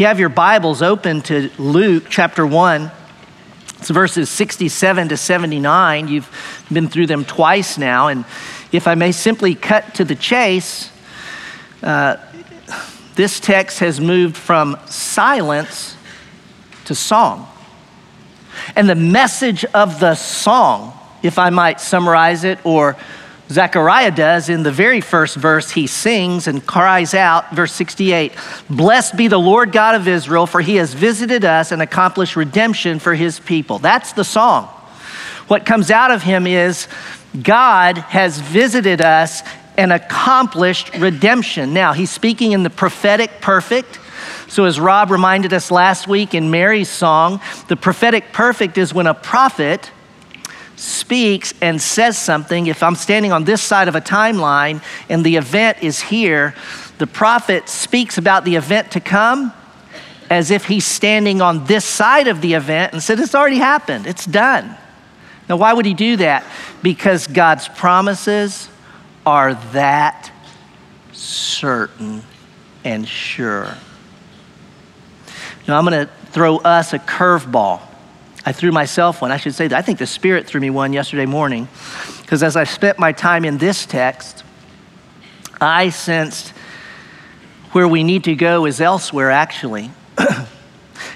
If you have your Bibles open to Luke chapter 1, it's verses 67 to 79. You've been through them twice now. And if I may simply cut to the chase, this text has moved from silence to song. And the message of the song, if I might summarize it, or Zechariah does in the very first verse, he sings and cries out, verse 68, "Blessed be the Lord God of Israel, for he has visited us and accomplished redemption for his people." That's the song. What comes out of him is God has visited us and accomplished redemption. Now, he's speaking in the prophetic perfect. So as Rob reminded us last week in Mary's song, the prophetic perfect is when a prophet speaks and says something. If I'm standing on this side of a timeline and the event is here, the prophet speaks about the event to come as if he's standing on this side of the event and said, it's already happened, it's done. Now, why would he do that? Because God's promises are that certain and sure. Now, I'm gonna throw us a curveball. I threw myself one. I should say that I think the Spirit threw me one yesterday morning, because as I spent my time in this text, I sensed where we need to go is elsewhere, actually,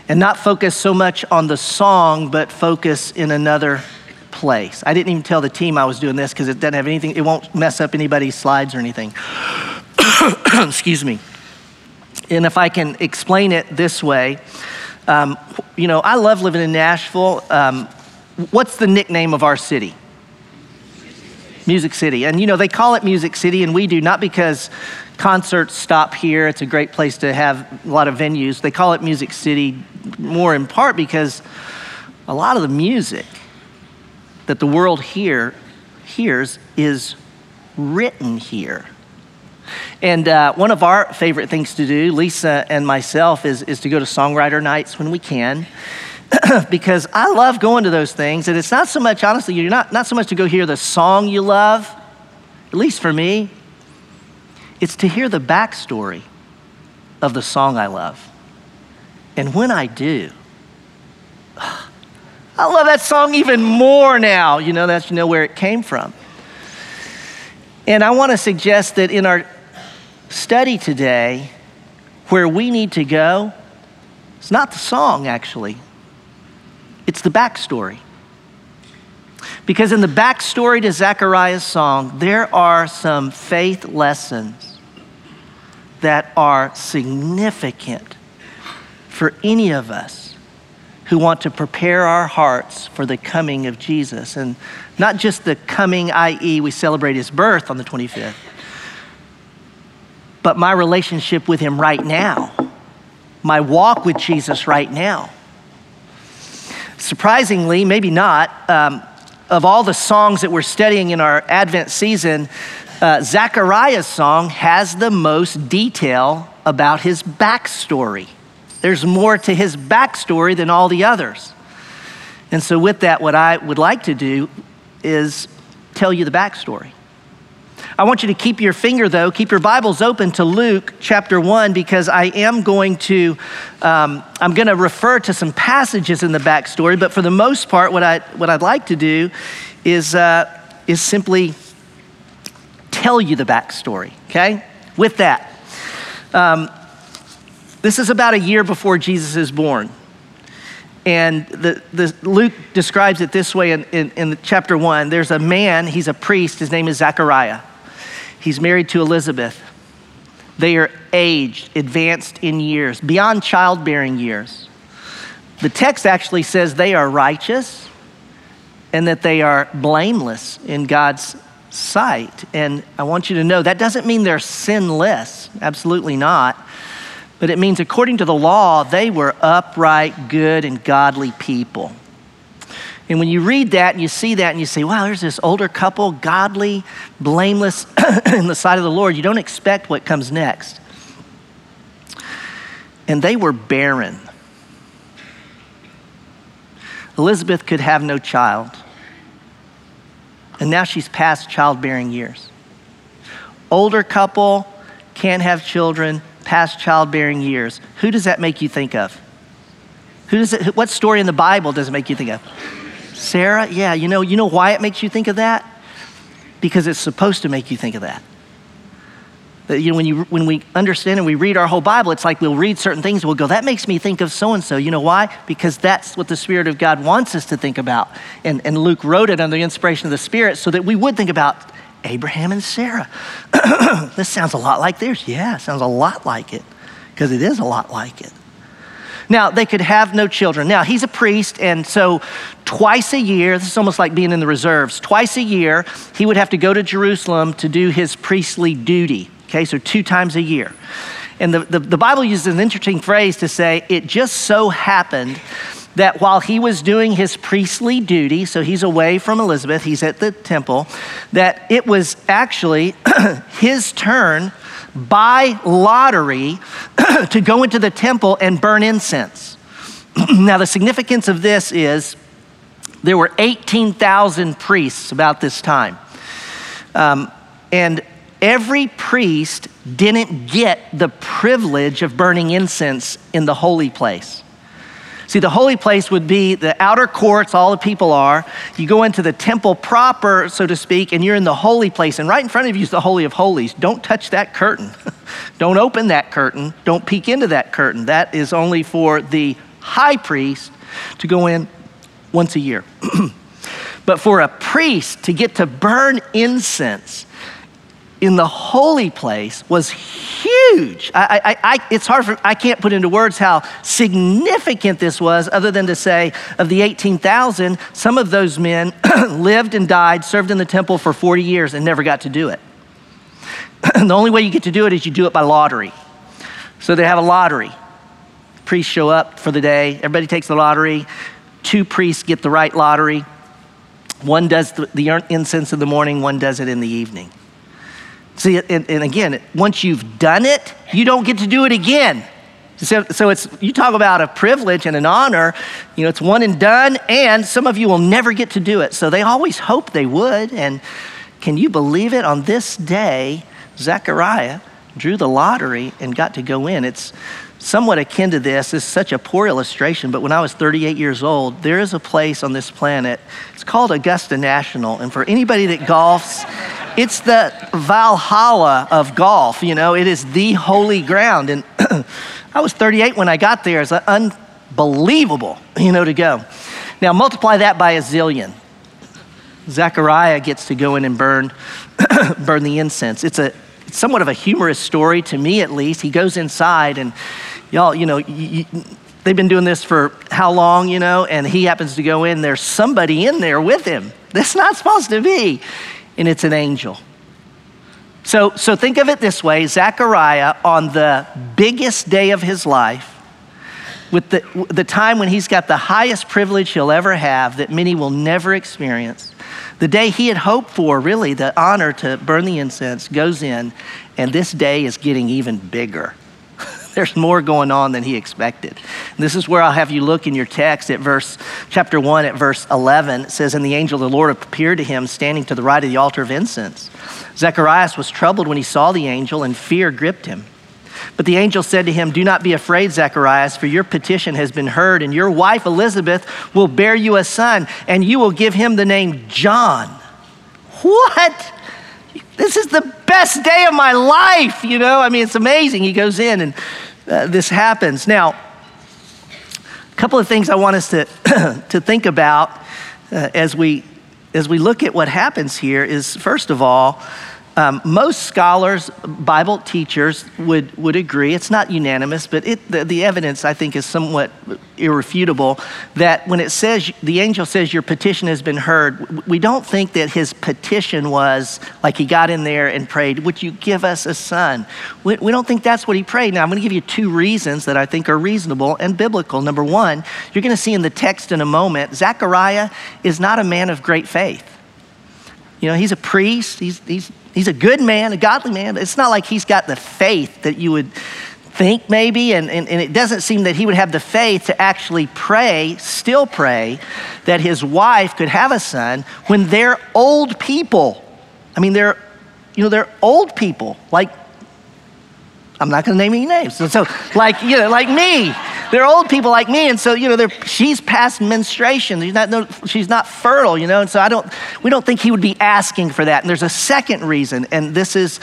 and not focus so much on the song, but focus in another place. I didn't even tell the team I was doing this because it doesn't have anything, it won't mess up anybody's slides or anything. Excuse me. And if I can explain it this way, you know, I love living in Nashville. What's the nickname of our city? Music City. And you know, they call it Music City, and we do, not because concerts stop here. It's a great place to have a lot of venues. They call it Music City more in part because a lot of the music that the world hears is written here. And one of our favorite things to do, Lisa and myself, is to go to songwriter nights when we can, because I love going to those things. And it's not so much, honestly, you're not so much to go hear the song you love, at least for me, it's to hear the backstory of the song I love. And when I do, I love that song even more now. You know, that's, you know, where it came from. And I want to suggest that in our study today, where we need to go, it's not the song, actually. It's the backstory. Because in the backstory to Zechariah's song, there are some faith lessons that are significant for any of us who want to prepare our hearts for the coming of Jesus. And not just the coming, i.e. we celebrate his birth on the 25th, but my relationship with him right now, my walk with Jesus right now. Surprisingly, maybe not, of all the songs that we're studying in our Advent season, Zechariah's song has the most detail about his backstory. There's more to his backstory than all the others. And so with that, what I would like to do is tell you the backstory. I want you to keep your finger though, keep your Bibles open to Luke chapter 1, because I am going to, I'm gonna refer to some passages in the backstory, but for the most part, what I'd like to do is simply tell you the backstory, okay? With that, this is about a year before Jesus is born. And the Luke describes it this way in chapter 1. There's a man, he's a priest, his name is Zechariah. He's married to Elizabeth. They are aged, advanced in years, beyond childbearing years. The text actually says they are righteous and that they are blameless in God's sight. And I want you to know that doesn't mean they're sinless, absolutely not. But it means according to the law, they were upright, good, and godly people. And when you read that and you see that and you say, wow, there's this older couple, godly, blameless in the sight of the Lord, you don't expect what comes next. And they were barren. Elizabeth could have no child. And now she's past childbearing years. Older couple, can't have children, past childbearing years, who does that make you think of? What story in the Bible does it make you think of? Sarah? Yeah, you know why it makes you think of that? Because it's supposed to make you think of that. When we understand and we read our whole Bible, it's like we'll read certain things and we'll go, that makes me think of so-and-so. You know why? Because that's what the Spirit of God wants us to think about. And Luke wrote it under the inspiration of the Spirit so that we would think about Abraham and Sarah. This sounds a lot like theirs. Yeah, it sounds a lot like it, because it is a lot like it. Now, they could have no children. Now, he's a priest, and so twice a year, this is almost like being in the reserves, twice a year, he would have to go to Jerusalem to do his priestly duty, okay? So 2 times a year. And the Bible uses an interesting phrase to say, it just so happened that while he was doing his priestly duty, so he's away from Elizabeth, he's at the temple, that it was actually his turn by lottery to go into the temple and burn incense. Now, the significance of this is there were 18,000 priests about this time. And every priest didn't get the privilege of burning incense in the holy place. See, the holy place would be the outer courts, all the people are. You go into the temple proper, so to speak, and you're in the holy place. And right in front of you is the Holy of Holies. Don't touch that curtain. Don't open that curtain. Don't peek into that curtain. That is only for the high priest to go in once a year. But for a priest to get to burn incense in the holy place was huge. I can't put into words how significant this was, other than to say of the 18,000, some of those men lived and died, served in the temple for 40 years and never got to do it. The only way you get to do it is you do it by lottery. So they have a lottery. Priests show up for the day. Everybody takes the lottery. 2 priests get the right lottery. One does the incense in the morning, one does it in the evening. See, and again, once you've done it, you don't get to do it again. So it's, you talk about a privilege and an honor, it's one and done, and some of you will never get to do it. So they always hope they would, and can you believe it? On this day, Zechariah drew the lottery and got to go in. It's somewhat akin to this. It's such a poor illustration, but when I was 38 years old, there is a place on this planet, it's called Augusta National, and for anybody that golfs, it's the Valhalla of golf, It is the holy ground. And I was 38 when I got there. It's unbelievable, to go. Now multiply that by a zillion. Zechariah gets to go in and burn the incense. It's somewhat of a humorous story, to me at least. He goes inside and y'all, they've been doing this for how long, and he happens to go in. There's somebody in there with him. That's not supposed to be. And it's an angel. So think of it this way, Zechariah on the biggest day of his life, with the time when he's got the highest privilege he'll ever have that many will never experience, the day he had hoped for, really, the honor to burn the incense, goes in, and this day is getting even bigger. There's more going on than he expected. And this is where I'll have you look in your text at chapter 1 at verse 11. It says, and the angel of the Lord appeared to him standing to the right of the altar of incense. Zechariah was troubled when he saw the angel, and fear gripped him. But the angel said to him, do not be afraid, Zechariah, for your petition has been heard, and your wife Elizabeth will bear you a son, and you will give him the name John. What? This is the best day of my life, it's amazing. He goes in and this happens. Now, a couple of things I want us to to think about as we look at what happens here is, first of all, most scholars, Bible teachers would agree, it's not unanimous, but the evidence I think is somewhat irrefutable, that when it says, the angel says your petition has been heard, we don't think that his petition was like he got in there and prayed, would you give us a son? We don't think that's what he prayed. Now I'm gonna give you 2 reasons that I think are reasonable and biblical. Number 1, you're gonna see in the text in a moment, Zechariah is not a man of great faith. He's a priest, he's a good man, a godly man, but it's not like he's got the faith that you would think maybe, and it doesn't seem that he would have the faith to actually still pray, that his wife could have a son when they're old people. I mean, they're old people, like I'm not going to name any names. So like me, they're old people like me, and so she's past menstruation. She's not fertile, and so we don't think he would be asking for that. And there's a second reason, and this is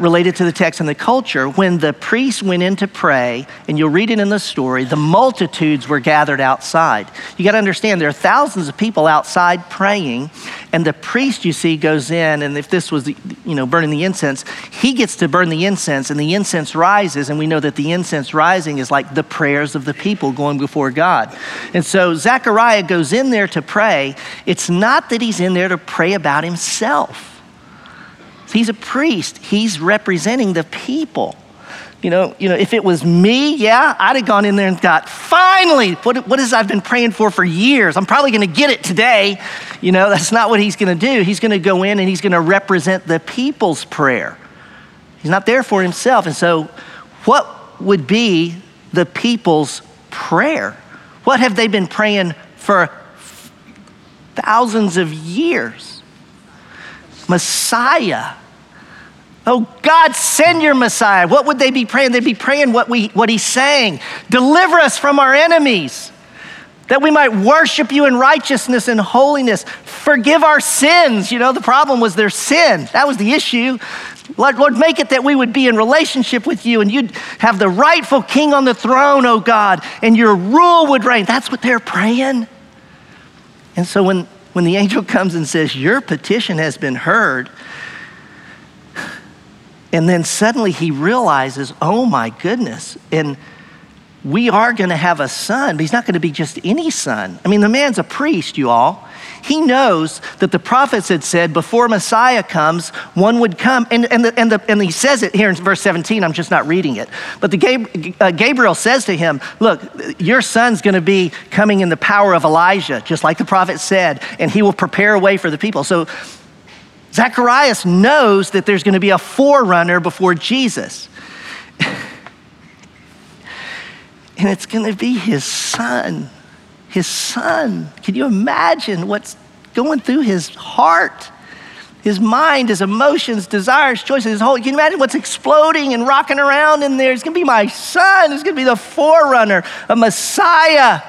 related to the text and the culture. When the priests went in to pray, and you'll read it in the story, the multitudes were gathered outside. You got to understand, there are thousands of people outside praying, and the priest you see goes in, and if this was burning the incense, he gets to burn the incense, and the incense rises, and we know that the incense rising is like the prayers of the people going before God. And so Zechariah goes in there to pray. It's not that he's in there to pray about himself. He's a priest. He's representing the people. If it was me, I'd have gone in there and thought, finally, what is I've been praying for years? I'm probably going to get it today. That's not what he's going to do. He's going to go in and he's going to represent the people's prayer. He's not there for himself. And so what would be the people's prayer? What have they been praying for thousands of years? Messiah. Oh God, send your Messiah. What would they be praying? They'd be praying what he's saying. Deliver us from our enemies, that we might worship you in righteousness and holiness. Forgive our sins. The problem was their sin. That was the issue. Lord, make it that we would be in relationship with you, and you'd have the rightful king on the throne, oh God, and your rule would reign. That's what they're praying. And so when the angel comes and says, your petition has been heard, and then suddenly he realizes, oh my goodness, and we are gonna have a son, but he's not gonna be just any son. The man's a priest, you all. He knows that the prophets had said before Messiah comes, one would come, and he says it here in verse 17, I'm just not reading it, but Gabriel says to him, look, your son's gonna be coming in the power of Elijah, just like the prophet said, and he will prepare a way for the people. So Zacharias knows that there's gonna be a forerunner before Jesus. And it's gonna be his son. His son. Can you imagine what's going through his heart, his mind, his emotions, desires, choices, can you imagine what's exploding and rocking around in there? It's gonna be my son. It's gonna be the forerunner, a Messiah.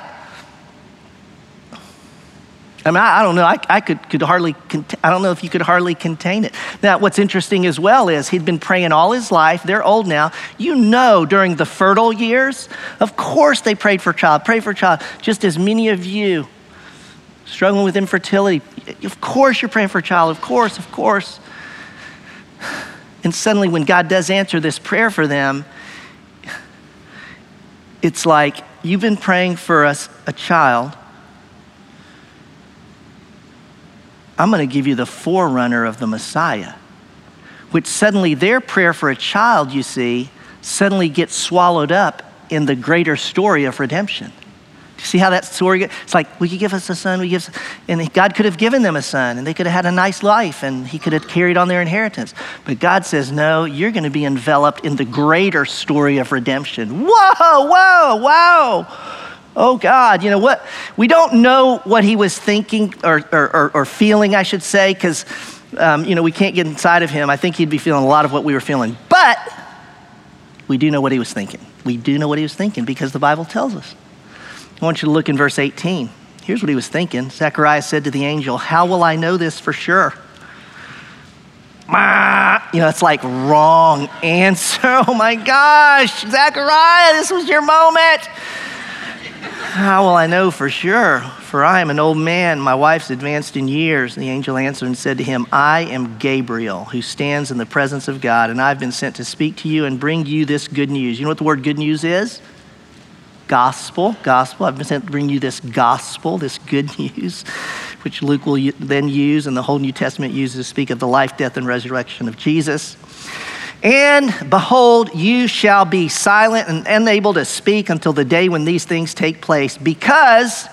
I don't know. I don't know if you could hardly contain it. Now, what's interesting as well is he'd been praying all his life. They're old now. During the fertile years, of course they prayed for a child. Just as many of you struggling with infertility, of course you're praying for a child. Of course. And suddenly when God does answer this prayer for them, it's like you've been praying for us a child. I'm gonna give you the forerunner of the Messiah, which suddenly their prayer for a child, you see, suddenly gets swallowed up in the greater story of redemption. Do you see how that story goes? It's like, will you give us a son? And God could have given them a son, and they could have had a nice life, and he could have carried on their inheritance. But God says, no, you're gonna be enveloped in the greater story of redemption. Whoa. Oh God, what? We don't know what he was thinking or feeling, I should say, because we can't get inside of him. I think he'd be feeling a lot of what we were feeling, but we do know what he was thinking. We do know what he was thinking because the Bible tells us. I want you to look in verse 18. Here's what he was thinking. Zechariah said to the angel, how will I know this for sure? It's like wrong answer. Oh my gosh, Zechariah, this was your moment. How will I know for sure? For I am an old man, my wife's advanced in years. The angel answered and said to him, I am Gabriel, who stands in the presence of God, and I've been sent to speak to you and bring you this good news. You know what the word good news is? Gospel. I've been sent to bring you this gospel, this good news, which Luke will then use and the whole New Testament uses to speak of the life, death, and resurrection of Jesus. And behold, you shall be silent and unable to speak until the day when these things take place. Because,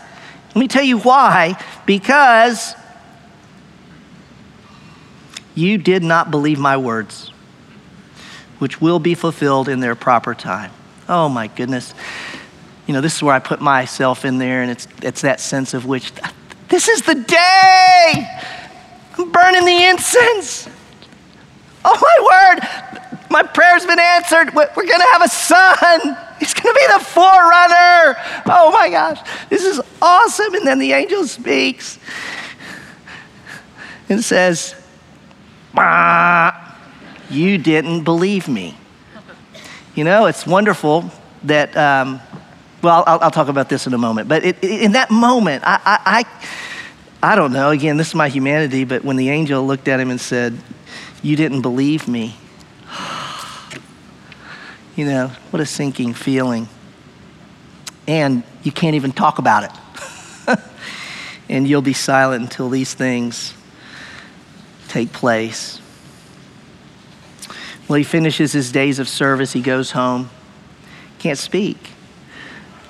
let me tell you why, because you did not believe my words, which will be fulfilled in their proper time. Oh my goodness. This is where I put myself in there, and it's that sense of which, this is the day I'm burning the incense. Oh my word, my prayer's been answered. We're going to have a son. He's going to be the forerunner. Oh my gosh, this is awesome. And then the angel speaks and says, you didn't believe me. You know, it's wonderful that, I'll talk about this in a moment. But in that moment, I don't know. Again, this is my humanity. But when the angel looked at him and said, you didn't believe me. You know, what a sinking feeling. And you can't even talk about it. And you'll be silent until these things take place. Well, he finishes his days of service. He goes home. Can't speak.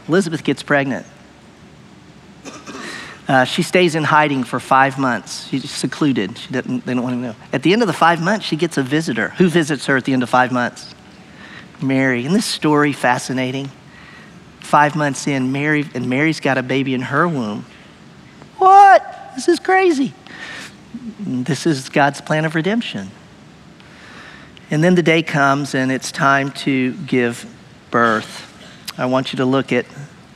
Elizabeth gets pregnant. She stays in hiding for 5 months. She's secluded. They don't want to know. At the end of the 5 months, she gets a visitor. Who visits her at the end of 5 months? Mary. Isn't this story fascinating? 5 months in, Mary's got a baby in her womb. What? This is crazy. This is God's plan of redemption. And then the day comes and it's time to give birth. I want you to look at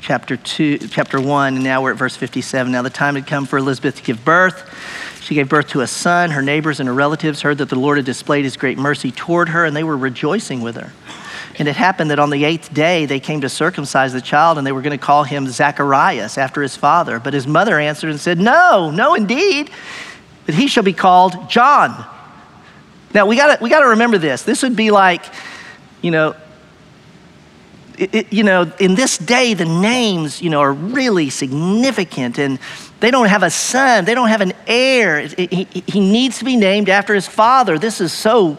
chapter 1, and now we're at verse 57. Now the time had come for Elizabeth to give birth. She gave birth to a son. Her neighbors and her relatives heard that the Lord had displayed his great mercy toward her, and they were rejoicing with her. And it happened that on the 8th day, they came to circumcise the child, and they were going to call him Zacharias after his father. But his mother answered and said, no, indeed, but he shall be called John. Now, we gotta remember this. This would be like, in this day, the names, are really significant, and they don't have a son. They don't have an heir. He needs to be named after his father. This is so,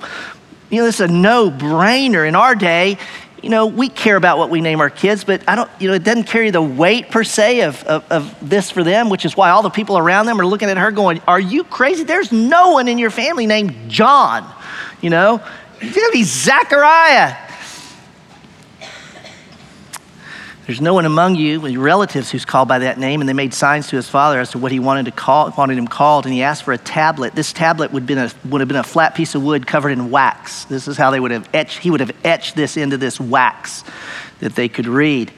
this is a no-brainer. In our day, we care about what we name our kids, but it doesn't carry the weight per se of this for them, which is why all the people around them are looking at her going, are you crazy? There's no one in your family named John, It's gonna be Zechariah. There's no one among you with your relatives who's called by that name. And they made signs to his father as to what he wanted him called. And he asked for a tablet. This tablet would have been a flat piece of wood covered in wax. This is how he would have etched this into this wax that they could read.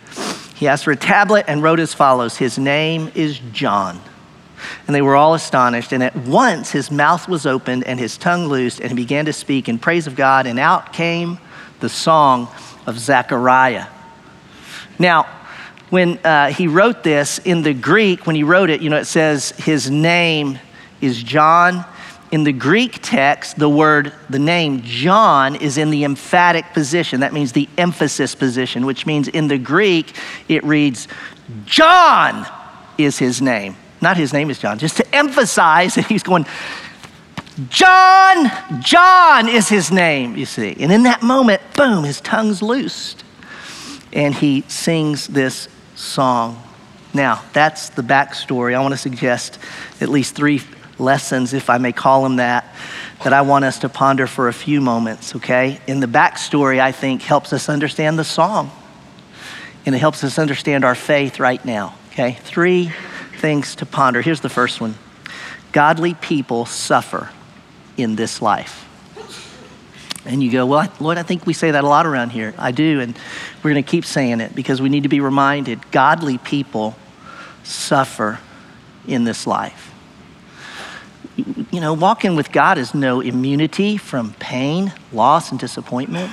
He asked for a tablet and wrote as follows: his name is John. And they were all astonished. And at once his mouth was opened and his tongue loosed, and he began to speak in praise of God. And out came the song of Zechariah. Now, when he wrote this in the Greek, when he wrote it, it says his name is John. In the Greek text, the name John is in the emphatic position. That means the emphasis position, which means in the Greek, it reads, John is his name. Not his name is John, just to emphasize that he's going, John is his name, you see. And in that moment, boom, his tongue's loosed. And he sings this song. Now, that's the backstory. I want to suggest at least 3 lessons, if I may call them that I want us to ponder for a few moments, okay? And the backstory, I think, helps us understand the song. And it helps us understand our faith right now, okay? 3 things to ponder. Here's the first one. Godly people suffer in this life. And you go, well, Lord, I think we say that a lot around here. I do, and we're going to keep saying it because we need to be reminded godly people suffer in this life. Walking with God is no immunity from pain, loss, and disappointment.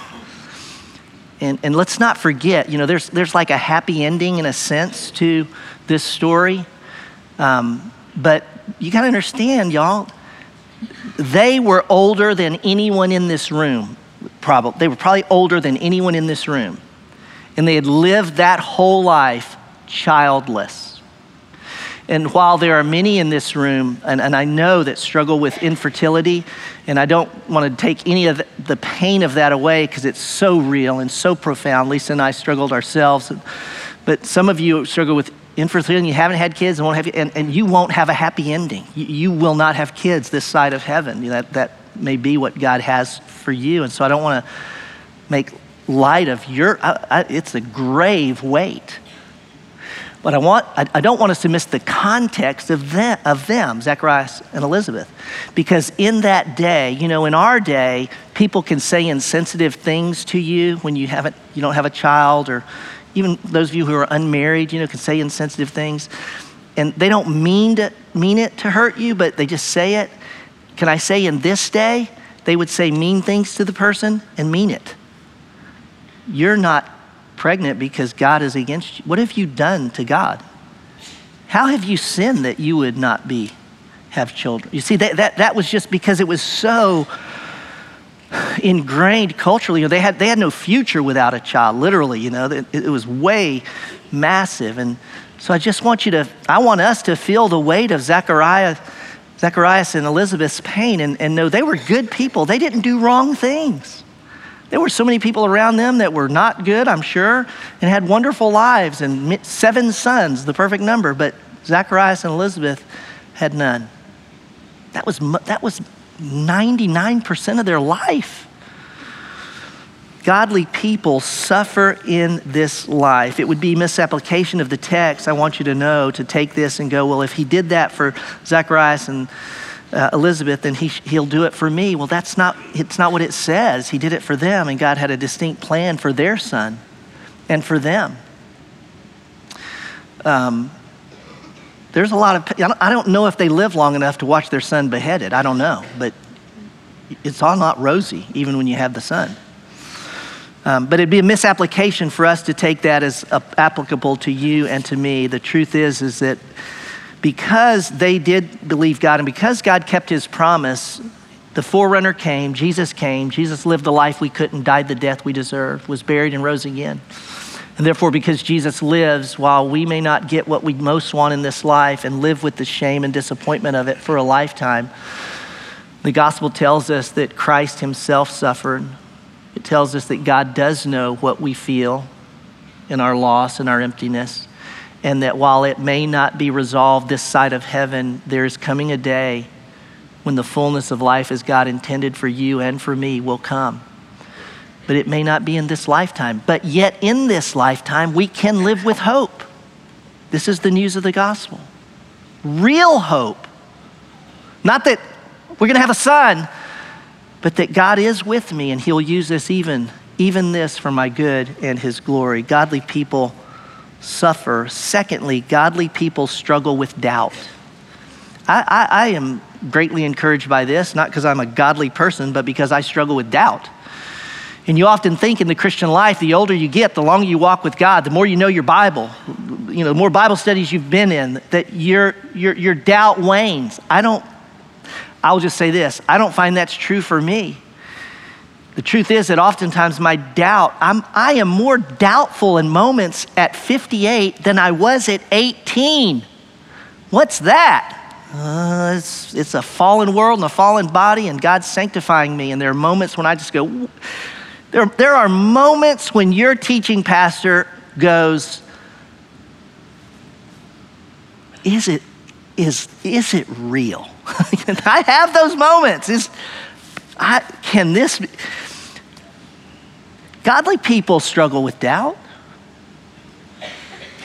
And let's not forget, there's like a happy ending in a sense to this story. But you got to understand, y'all, they were older than anyone in this room. They were probably older than anyone in this room. And they had lived that whole life childless. And while there are many in this room, and I know that struggle with infertility, and I don't want to take any of the pain of that away because it's so real and so profound. Lisa and I struggled ourselves. But some of you struggle with infertility and you haven't had kids and won't have, and you won't have a happy ending. You will not have kids this side of heaven. That may be what God has for you. And so I don't want to make light of it's a grave weight. But I don't want us to miss the context of them, Zacharias and Elizabeth, because in that day, in our day, People can say insensitive things to you when you don't have a child, or even those of you who are unmarried, can say insensitive things. And they don't mean it to hurt you, but they just say it. Can I say in this day, they would say mean things to the person and mean it. You're not pregnant because God is against you. What have you done to God? How have you sinned that you would not have children? You see, that was just because it was so ingrained culturally. They had no future without a child, literally, It was way massive. And so I just want you to, I want us to feel the weight of Zacharias and Elizabeth's pain and know they were good people. They didn't do wrong things. There were so many people around them that were not good, I'm sure, and had wonderful lives and 7 sons, the perfect number, but Zacharias and Elizabeth had none. That was 99% of their life. Godly people suffer in this life. It would be misapplication of the text, I want you to know, to take this and go, well, if he did that for Zacharias and Elizabeth, then he'll do it for me. Well, it's not what it says. He did it for them, and God had a distinct plan for their son and for them. There's a lot of, I don't know if they live long enough to watch their son beheaded. I don't know, but it's all not rosy, even when you have the son. But it'd be a misapplication for us to take that as applicable to you and to me. The truth is that because they did believe God and because God kept his promise, the forerunner came. Jesus lived the life we couldn't, died the death we deserved, was buried and rose again. And therefore, because Jesus lives, while we may not get what we most want in this life and live with the shame and disappointment of it for a lifetime, the gospel tells us that Christ himself suffered. It tells us that God does know what we feel in our loss and our emptiness, and that while it may not be resolved this side of heaven, there is coming a day when the fullness of life as God intended for you and for me will come. But it may not be in this lifetime. But yet in this lifetime, we can live with hope. This is the news of the gospel. Real hope. Not that we're gonna have a son, but that God is with me and he'll use this even this for my good and his glory. Godly people suffer. Secondly, godly people struggle with doubt. I am greatly encouraged by this, not because I'm a godly person, but because I struggle with doubt. And you often think in the Christian life, the older you get, the longer you walk with God, the more you know your Bible, the more Bible studies you've been in, that your doubt wanes. I'll just say this, I don't find that's true for me. The truth is that oftentimes my doubt, I am more doubtful in moments at 58 than I was at 18. What's that? It's a fallen world and a fallen body, and God's sanctifying me. And there are moments when I just go, there are moments when your teaching pastor goes, is it real? I have those moments. Godly people struggle with doubt.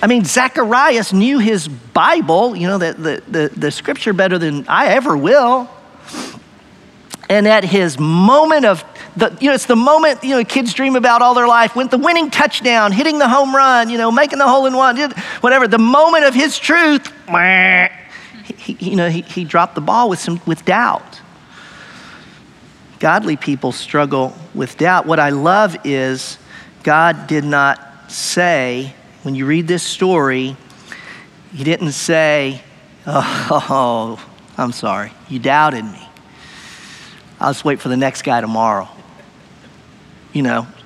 I mean, Zacharias knew his Bible, the scripture better than I ever will. And at his moment of, it's the moment, kids dream about all their life, with the winning touchdown, hitting the home run, making the hole in one, whatever, the moment of his truth, he dropped the ball with doubt. Godly people struggle with doubt. What I love is God did not say, when you read this story, he didn't say, oh, I'm sorry, you doubted me. I'll just wait for the next guy tomorrow.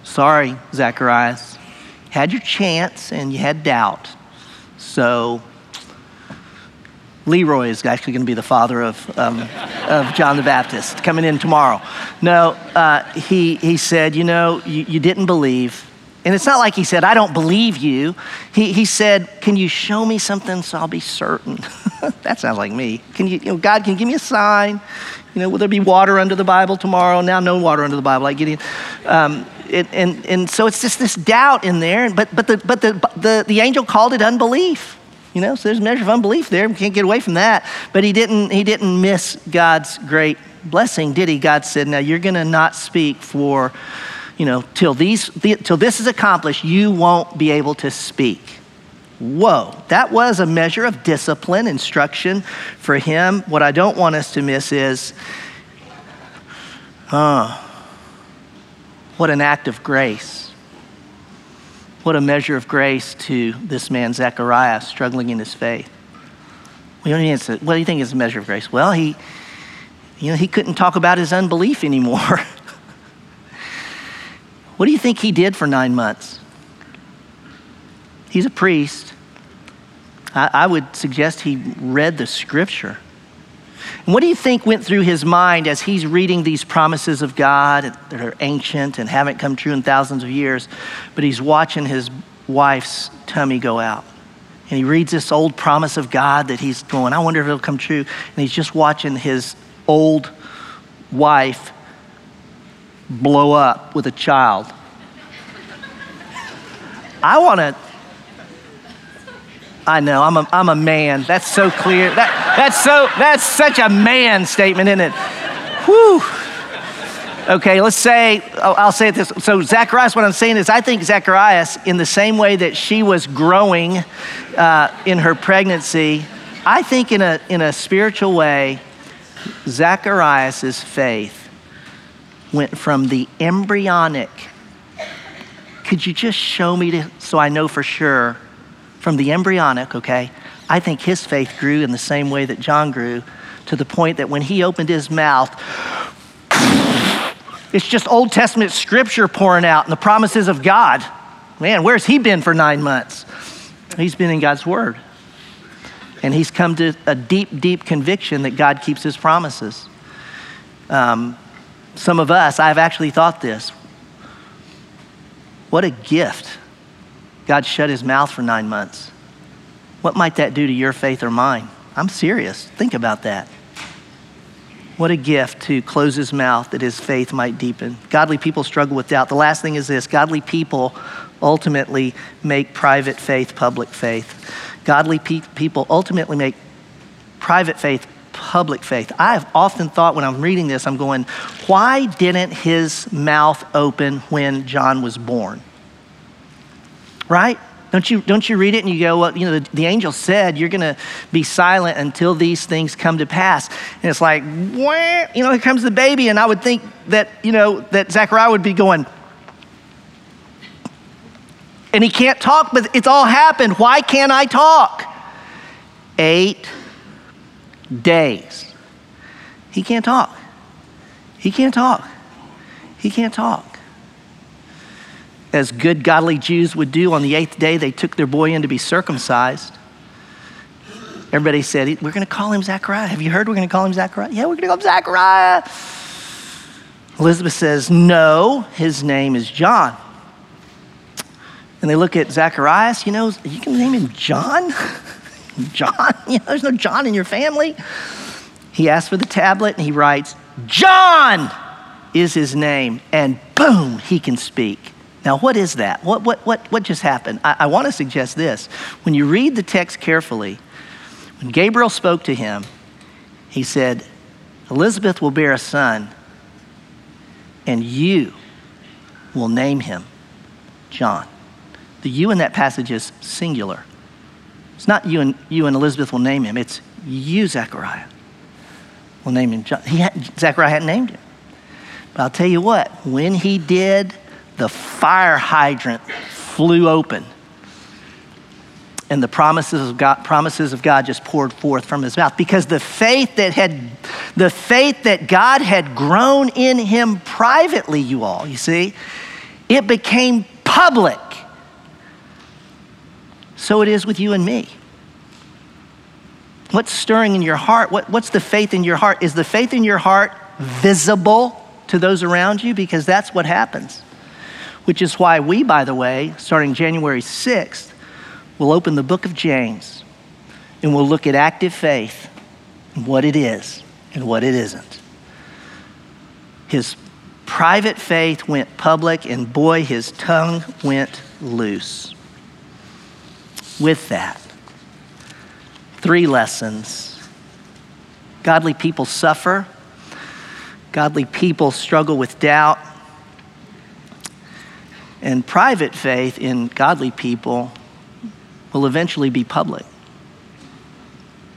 Sorry, Zacharias, had your chance and you had doubt. So Leroy is actually going to be the father of John the Baptist, coming in tomorrow. No, he said, you didn't believe. And it's not like he said, I don't believe you. He said, can you show me something so I'll be certain? That sounds like me. Can you, God, can you give me a sign? Will there be water under the Bible tomorrow? Now no water under the Bible, like Gideon. And so it's just this doubt in there, but the angel called it unbelief. So there's a measure of unbelief there. We can't get away from that. But he didn't miss God's great blessing, did he? God said, now you're going to not speak for, till this is accomplished, you won't be able to speak. Whoa, that was a measure of discipline, instruction for him. What I don't want us to miss is, what an act of grace. What a measure of grace to this man, Zechariah, struggling in his faith. What do you think is a measure of grace? Well, he couldn't talk about his unbelief anymore. What do you think he did for 9 months? He's a priest. I would suggest he read the scripture. And what do you think went through his mind as he's reading these promises of God that are ancient and haven't come true in thousands of years, but he's watching his wife's tummy go out. And he reads this old promise of God that he's going, I wonder if it'll come true. And he's just watching his old wife blow up with a child. I'm a man. That's so clear. That's such a man statement, isn't it? Whew. Okay, I'll say it this. So Zacharias, what I'm saying is I think Zacharias, in the same way that she was growing in her pregnancy, I think in a spiritual way, Zacharias' faith went from the embryonic, could you just show me so I know for sure, from the embryonic, okay, I think his faith grew in the same way that John grew, to the point that when he opened his mouth, it's just Old Testament scripture pouring out and the promises of God. Man, where's he been for 9 months? He's been in God's word. And he's come to a deep, deep conviction that God keeps his promises. Some of us, I've actually thought this. What a gift. God shut his mouth for 9 months. What might that do to your faith or mine? I'm serious. Think about that. What a gift to close his mouth that his faith might deepen. Godly people struggle with doubt. The last thing is this. Godly people ultimately make private faith public faith. Godly people ultimately make private faith public faith. I've often thought when I'm reading this, I'm going, why didn't his mouth open when John was born? Right? Don't you read it and you go, well, the angel said you're gonna be silent until these things come to pass. And it's like, wah! Here comes the baby. And I would think that, that Zechariah would be going, and he can't talk, but it's all happened. Why can't I talk? 8 days. He can't talk. He can't talk. He can't talk. As good godly Jews would do, on the 8th day, they took their boy in to be circumcised. Everybody said, we're going to call him Zechariah. Have you heard we're going to call him Zechariah? Yeah, we're going to call him Zechariah. Elizabeth says, no, his name is John. And they look at Zacharias, you can name him John? John? There's no John in your family. He asks for the tablet and he writes, John is his name. And boom, he can speak. Now, what is that? What just happened? I want to suggest this. When you read the text carefully, when Gabriel spoke to him, he said, Elizabeth will bear a son, and you will name him John. The you in that passage is singular. It's not you and Elizabeth will name him. It's you, Zechariah, will name him John. Zechariah hadn't named him. But I'll tell you what, when he did, the fire hydrant flew open and the promises of God just poured forth from his mouth, because the faith that God had grown in him privately, it became public. So it is with you and me. What's stirring in your heart? What's the faith in your heart? Is the faith in your heart visible to those around you? Because that's what happens. Which is why we, by the way, starting January 6th, we'll open the book of James and we'll look at active faith and what it is and what it isn't. His private faith went public, and boy, his tongue went loose. With that, 3 lessons. Godly people suffer. Godly people struggle with doubt, and private faith in godly people will eventually be public.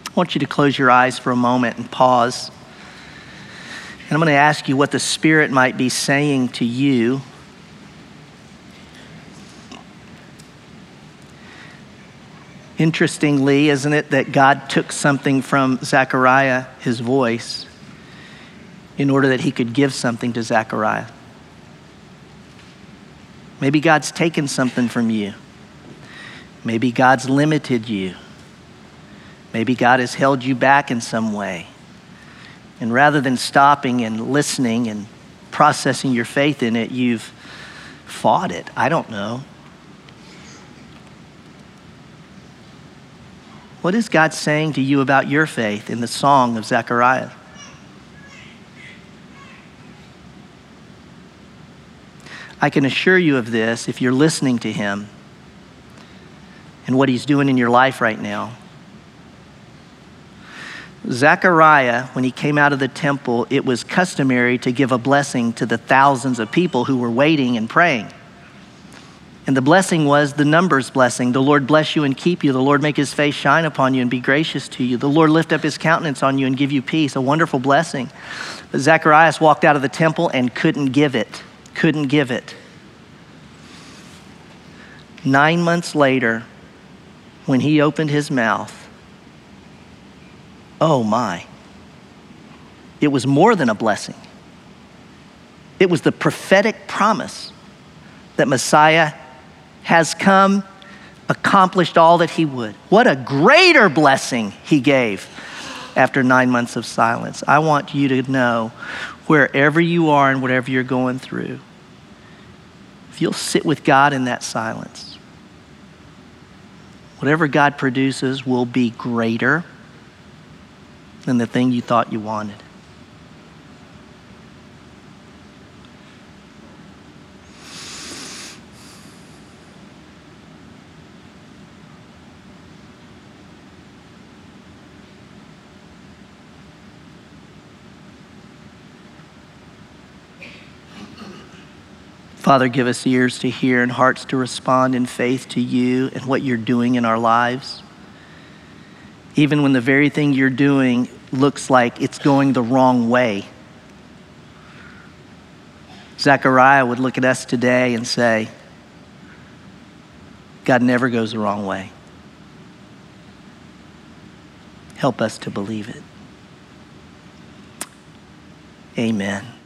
I want you to close your eyes for a moment and pause. And I'm going to ask you what the Spirit might be saying to you. Interestingly, isn't it that God took something from Zechariah, his voice, in order that he could give something to Zechariah? Maybe God's taken something from you. Maybe God's limited you. Maybe God has held you back in some way. And rather than stopping and listening and processing your faith in it, you've fought it. I don't know. What is God saying to you about your faith in the song of Zechariah? I can assure you of this if you're listening to him and what he's doing in your life right now. Zechariah, when he came out of the temple, it was customary to give a blessing to the thousands of people who were waiting and praying. And the blessing was the numbers blessing. The Lord bless you and keep you. The Lord make his face shine upon you and be gracious to you. The Lord lift up his countenance on you and give you peace, a wonderful blessing. But Zacharias walked out of the temple and couldn't give it. 9 months later, when he opened his mouth, oh my, it was more than a blessing. It was the prophetic promise that Messiah has come, accomplished all that he would. What a greater blessing he gave after 9 months of silence. I want you to know, wherever you are and whatever you're going through, if you'll sit with God in that silence, whatever God produces will be greater than the thing you thought you wanted. Father, give us ears to hear and hearts to respond in faith to you and what you're doing in our lives. Even when the very thing you're doing looks like it's going the wrong way. Zechariah would look at us today and say, God never goes the wrong way. Help us to believe it. Amen.